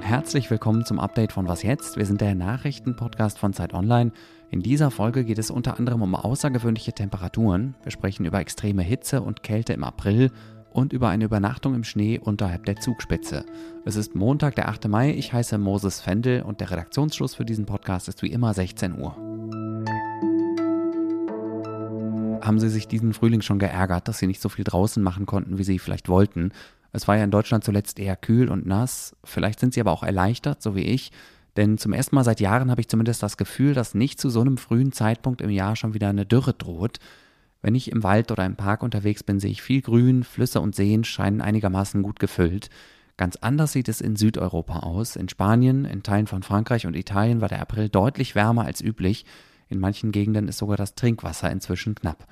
Herzlich willkommen zum Update von Was jetzt? Wir sind der Nachrichtenpodcast von Zeit Online. In dieser Folge geht es unter anderem um außergewöhnliche Temperaturen. Wir sprechen über extreme Hitze und Kälte im April und über eine Übernachtung im Schnee unterhalb der Zugspitze. Es ist Montag, der 8. Mai. Ich heiße Moses Fendel und der Redaktionsschluss für diesen Podcast ist wie immer 16 Uhr. Haben Sie sich diesen Frühling schon geärgert, dass Sie nicht so viel draußen machen konnten, wie Sie vielleicht wollten? Es war ja in Deutschland zuletzt eher kühl und nass. Vielleicht sind Sie aber auch erleichtert, so wie ich. Denn zum ersten Mal seit Jahren habe ich zumindest das Gefühl, dass nicht zu so einem frühen Zeitpunkt im Jahr schon wieder eine Dürre droht. Wenn ich im Wald oder im Park unterwegs bin, sehe ich viel Grün. Flüsse und Seen scheinen einigermaßen gut gefüllt. Ganz anders sieht es in Südeuropa aus. In Spanien, in Teilen von Frankreich und Italien war der April deutlich wärmer als üblich. In manchen Gegenden ist sogar das Trinkwasser inzwischen knapp.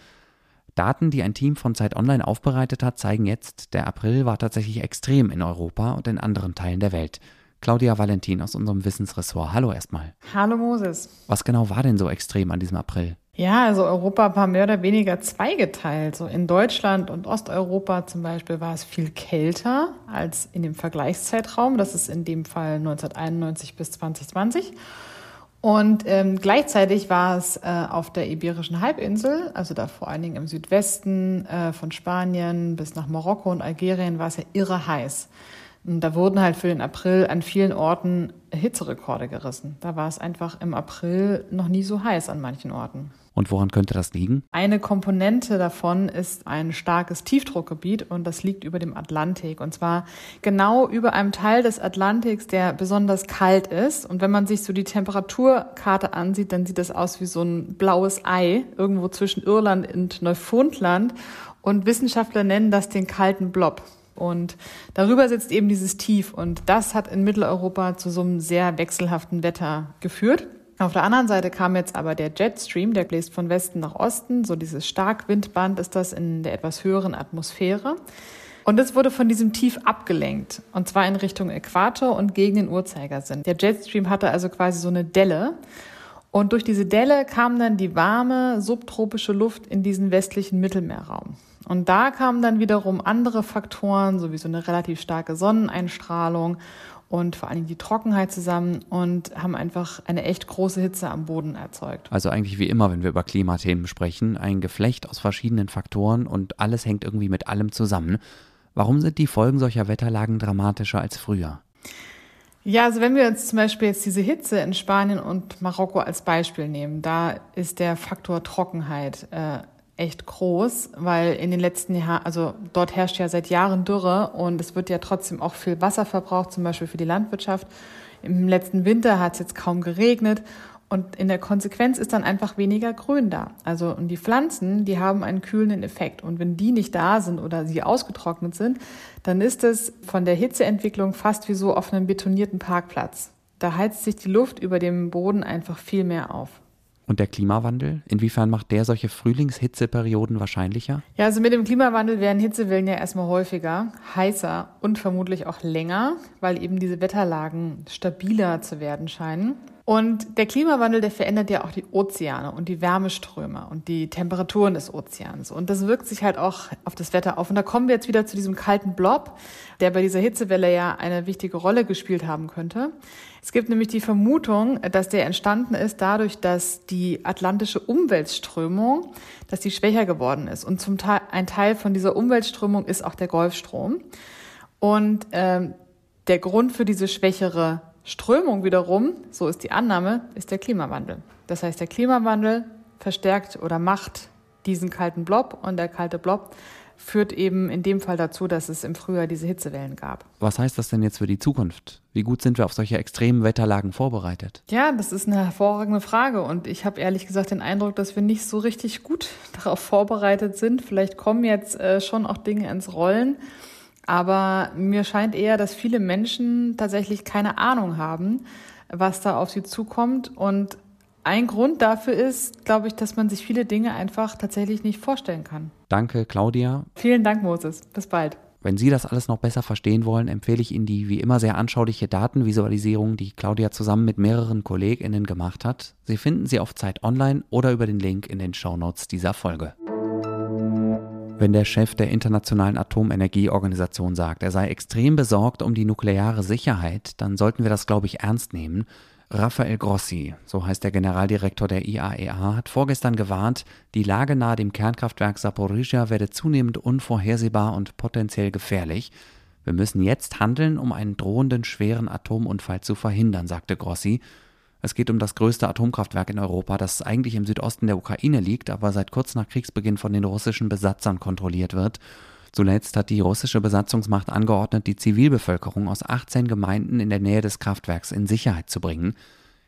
Daten, die ein Team von Zeit Online aufbereitet hat, zeigen jetzt, der April war tatsächlich extrem in Europa und in anderen Teilen der Welt. Claudia Vallentin aus unserem Wissensressort. Hallo erstmal. Hallo Moses. Was genau war denn so extrem an diesem April? Ja, also Europa war mehr oder weniger zweigeteilt. So in Deutschland und Osteuropa zum Beispiel war es viel kälter als in dem Vergleichszeitraum. Das ist in dem Fall 1991 bis 2020. Und gleichzeitig war es auf der Iberischen Halbinsel, also da vor allen Dingen im Südwesten von Spanien bis nach Marokko und Algerien, war es ja irre heiß. Und da wurden halt für den April an vielen Orten Hitzerekorde gerissen. Da war es einfach im April noch nie so heiß an manchen Orten. Und woran könnte das liegen? Eine Komponente davon ist ein starkes Tiefdruckgebiet und das liegt über dem Atlantik. Und zwar genau über einem Teil des Atlantiks, der besonders kalt ist. Und wenn man sich so die Temperaturkarte ansieht, dann sieht das aus wie so ein blaues Ei irgendwo zwischen Irland und Neufundland. Und Wissenschaftler nennen das den kalten Blob. Und darüber sitzt eben dieses Tief. Und das hat in Mitteleuropa zu so einem sehr wechselhaften Wetter geführt. Auf der anderen Seite kam jetzt aber der Jetstream, der bläst von Westen nach Osten. So dieses Starkwindband ist das in der etwas höheren Atmosphäre. Und es wurde von diesem Tief abgelenkt, und zwar in Richtung Äquator und gegen den Uhrzeigersinn. Der Jetstream hatte also quasi so eine Delle. Und durch diese Delle kam dann die warme, subtropische Luft in diesen westlichen Mittelmeerraum. Und da kamen dann wiederum andere Faktoren, so wie so eine relativ starke Sonneneinstrahlung und vor allem die Trockenheit zusammen und haben einfach eine echt große Hitze am Boden erzeugt. Also eigentlich wie immer, wenn wir über Klimathemen sprechen, ein Geflecht aus verschiedenen Faktoren und alles hängt irgendwie mit allem zusammen. Warum sind die Folgen solcher Wetterlagen dramatischer als früher? Ja, also wenn wir uns zum Beispiel jetzt diese Hitze in Spanien und Marokko als Beispiel nehmen, da ist der Faktor Trockenheit echt groß, weil in den letzten Jahren, also dort herrscht ja seit Jahren Dürre und es wird ja trotzdem auch viel Wasser verbraucht, zum Beispiel für die Landwirtschaft. Im letzten Winter hat es jetzt kaum geregnet und in der Konsequenz ist dann einfach weniger Grün da. Also und die Pflanzen, die haben einen kühlenden Effekt und wenn die nicht da sind oder sie ausgetrocknet sind, dann ist es von der Hitzeentwicklung fast wie so auf einem betonierten Parkplatz. Da heizt sich die Luft über dem Boden einfach viel mehr auf. Und der Klimawandel? Inwiefern macht der solche Frühlingshitzeperioden wahrscheinlicher? Ja, also mit dem Klimawandel werden Hitzewellen ja erstmal häufiger, heißer und vermutlich auch länger, weil eben diese Wetterlagen stabiler zu werden scheinen. Und der Klimawandel, der verändert ja auch die Ozeane und die Wärmeströme und die Temperaturen des Ozeans. Und das wirkt sich halt auch auf das Wetter auf. Und da kommen wir jetzt wieder zu diesem kalten Blob, der bei dieser Hitzewelle ja eine wichtige Rolle gespielt haben könnte. Es gibt nämlich die Vermutung, dass der entstanden ist dadurch, dass die atlantische Umweltströmung, dass die schwächer geworden ist. Und zum Teil, ein Teil von dieser Umweltströmung ist auch der Golfstrom. Und der Grund für diese schwächere Strömung wiederum, so ist die Annahme, ist der Klimawandel. Das heißt, der Klimawandel verstärkt oder macht diesen kalten Blob und der kalte Blob führt eben in dem Fall dazu, dass es im Frühjahr diese Hitzewellen gab. Was heißt das denn jetzt für die Zukunft? Wie gut sind wir auf solche extremen Wetterlagen vorbereitet? Ja, das ist eine hervorragende Frage und ich habe ehrlich gesagt den Eindruck, dass wir nicht so richtig gut darauf vorbereitet sind. Vielleicht kommen jetzt schon auch Dinge ins Rollen. Aber mir scheint eher, dass viele Menschen tatsächlich keine Ahnung haben, was da auf sie zukommt. Und ein Grund dafür ist, glaube ich, dass man sich viele Dinge einfach tatsächlich nicht vorstellen kann. Danke, Claudia. Vielen Dank, Moses. Bis bald. Wenn Sie das alles noch besser verstehen wollen, empfehle ich Ihnen die wie immer sehr anschauliche Datenvisualisierung, die Claudia zusammen mit mehreren KollegInnen gemacht hat. Sie finden sie auf Zeit Online oder über den Link in den Shownotes dieser Folge. wenn der Chef der Internationalen Atomenergieorganisation sagt, er sei extrem besorgt um die nukleare Sicherheit, dann sollten wir das, glaube ich, ernst nehmen. Rafael Grossi, so heißt der Generaldirektor der IAEA, hat vorgestern gewarnt, die Lage nahe dem Kernkraftwerk Saporischschja werde zunehmend unvorhersehbar und potenziell gefährlich. Wir müssen jetzt handeln, um einen drohenden schweren Atomunfall zu verhindern, sagte Grossi. Es geht um das größte Atomkraftwerk in Europa, das eigentlich im Südosten der Ukraine liegt, aber seit kurz nach Kriegsbeginn von den russischen Besatzern kontrolliert wird. Zuletzt hat die russische Besatzungsmacht angeordnet, die Zivilbevölkerung aus 18 Gemeinden in der Nähe des Kraftwerks in Sicherheit zu bringen.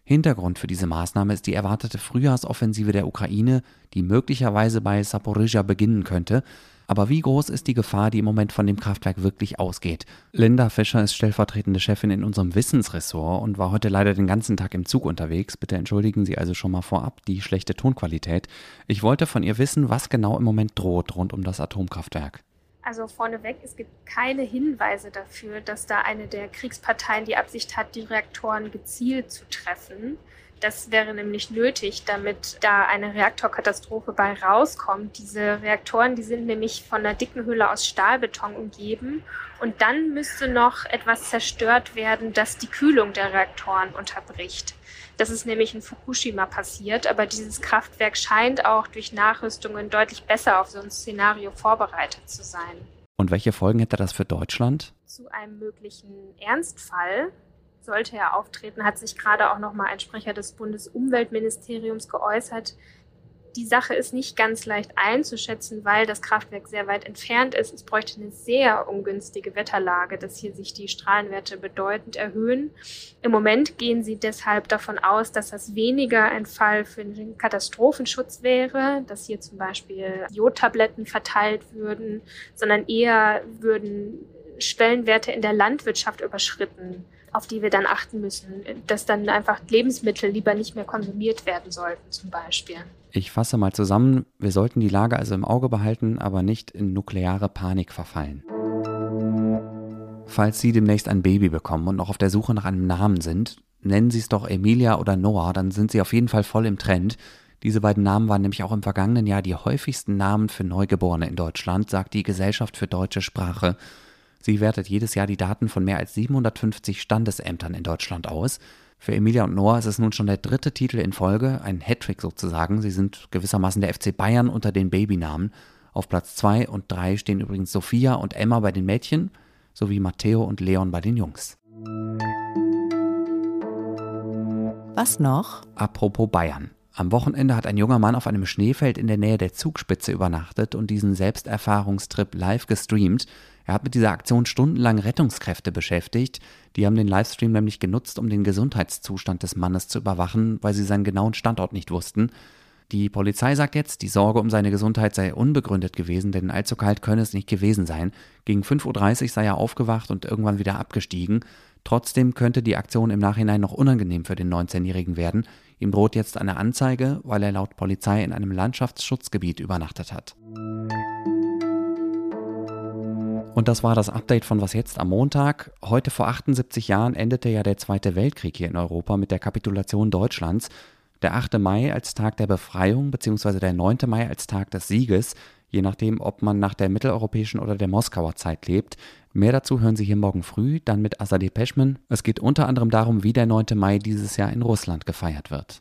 Hintergrund für diese Maßnahme ist die erwartete Frühjahrsoffensive der Ukraine, die möglicherweise bei Saporischschja beginnen könnte. Aber wie groß ist die Gefahr, die im Moment von dem Kraftwerk wirklich ausgeht? Linda Fischer ist stellvertretende Chefin in unserem Wissensressort und war heute leider den ganzen Tag im Zug unterwegs. Bitte entschuldigen Sie also schon mal vorab die schlechte Tonqualität. Ich wollte von ihr wissen, was genau im Moment droht rund um das Atomkraftwerk. Also vorneweg, es gibt keine Hinweise dafür, dass da eine der Kriegsparteien die Absicht hat, die Reaktoren gezielt zu treffen. Das wäre nämlich nötig, damit da eine Reaktorkatastrophe bei rauskommt. Diese Reaktoren, die sind nämlich von einer dicken Hülle aus Stahlbeton umgeben. Und dann müsste noch etwas zerstört werden, das die Kühlung der Reaktoren unterbricht. Das ist nämlich in Fukushima passiert, aber dieses Kraftwerk scheint auch durch Nachrüstungen deutlich besser auf so ein Szenario vorbereitet zu sein. Und welche Folgen hätte das für Deutschland? Zu einem möglichen Ernstfall, sollte er auftreten, hat sich gerade auch nochmal ein Sprecher des Bundesumweltministeriums geäußert. Die Sache ist nicht ganz leicht einzuschätzen, weil das Kraftwerk sehr weit entfernt ist. Es bräuchte eine sehr ungünstige Wetterlage, dass hier sich die Strahlenwerte bedeutend erhöhen. Im Moment gehen sie deshalb davon aus, dass das weniger ein Fall für den Katastrophenschutz wäre, dass hier zum Beispiel Jodtabletten verteilt würden, sondern eher würden Schwellenwerte in der Landwirtschaft überschritten, auf die wir dann achten müssen, dass dann einfach Lebensmittel lieber nicht mehr konsumiert werden sollten zum Beispiel. Ich fasse mal zusammen, wir sollten die Lage also im Auge behalten, aber nicht in nukleare Panik verfallen. Falls Sie demnächst ein Baby bekommen und noch auf der Suche nach einem Namen sind, nennen Sie es doch Emilia oder Noah, dann sind Sie auf jeden Fall voll im Trend. Diese beiden Namen waren nämlich auch im vergangenen Jahr die häufigsten Namen für Neugeborene in Deutschland, sagt die Gesellschaft für deutsche Sprache. Sie wertet jedes Jahr die Daten von mehr als 750 Standesämtern in Deutschland aus. Für Emilia und Noah ist es nun schon der dritte Titel in Folge, ein Hattrick sozusagen. Sie sind gewissermaßen der FC Bayern unter den Babynamen. Auf Platz 2 und 3 stehen übrigens Sophia und Emma bei den Mädchen, sowie Matteo und Leon bei den Jungs. Was noch? Apropos Bayern. Am Wochenende hat ein junger Mann auf einem Schneefeld in der Nähe der Zugspitze übernachtet und diesen Selbsterfahrungstrip live gestreamt. Er hat mit dieser Aktion stundenlang Rettungskräfte beschäftigt. Die haben den Livestream nämlich genutzt, um den Gesundheitszustand des Mannes zu überwachen, weil sie seinen genauen Standort nicht wussten. Die Polizei sagt jetzt, die Sorge um seine Gesundheit sei unbegründet gewesen, denn allzu kalt könne es nicht gewesen sein. Gegen 5.30 Uhr sei er aufgewacht und irgendwann wieder abgestiegen. Trotzdem könnte die Aktion im Nachhinein noch unangenehm für den 19-Jährigen werden. Ihm droht jetzt eine Anzeige, weil er laut Polizei in einem Landschaftsschutzgebiet übernachtet hat. Und das war das Update von Was jetzt am Montag. Heute vor 78 Jahren endete ja der Zweite Weltkrieg hier in Europa mit der Kapitulation Deutschlands. Der 8. Mai als Tag der Befreiung bzw. der 9. Mai als Tag des Sieges, je nachdem, ob man nach der mitteleuropäischen oder der Moskauer Zeit lebt. Mehr dazu hören Sie hier morgen früh, dann mit Azadeh Peschman. Es geht unter anderem darum, wie der 9. Mai dieses Jahr in Russland gefeiert wird.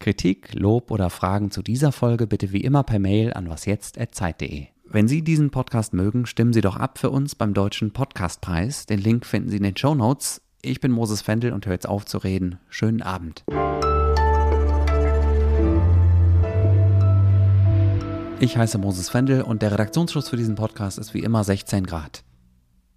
Kritik, Lob oder Fragen zu dieser Folge bitte wie immer per Mail an wasjetzt@zeit.de. Wenn Sie diesen Podcast mögen, stimmen Sie doch ab für uns beim Deutschen Podcastpreis. Den Link finden Sie in den Shownotes. Ich bin Moses Fendel und höre jetzt auf zu reden. Schönen Abend. Ich heiße Moses Fendel und der Redaktionsschluss für diesen Podcast ist wie immer 16 Grad.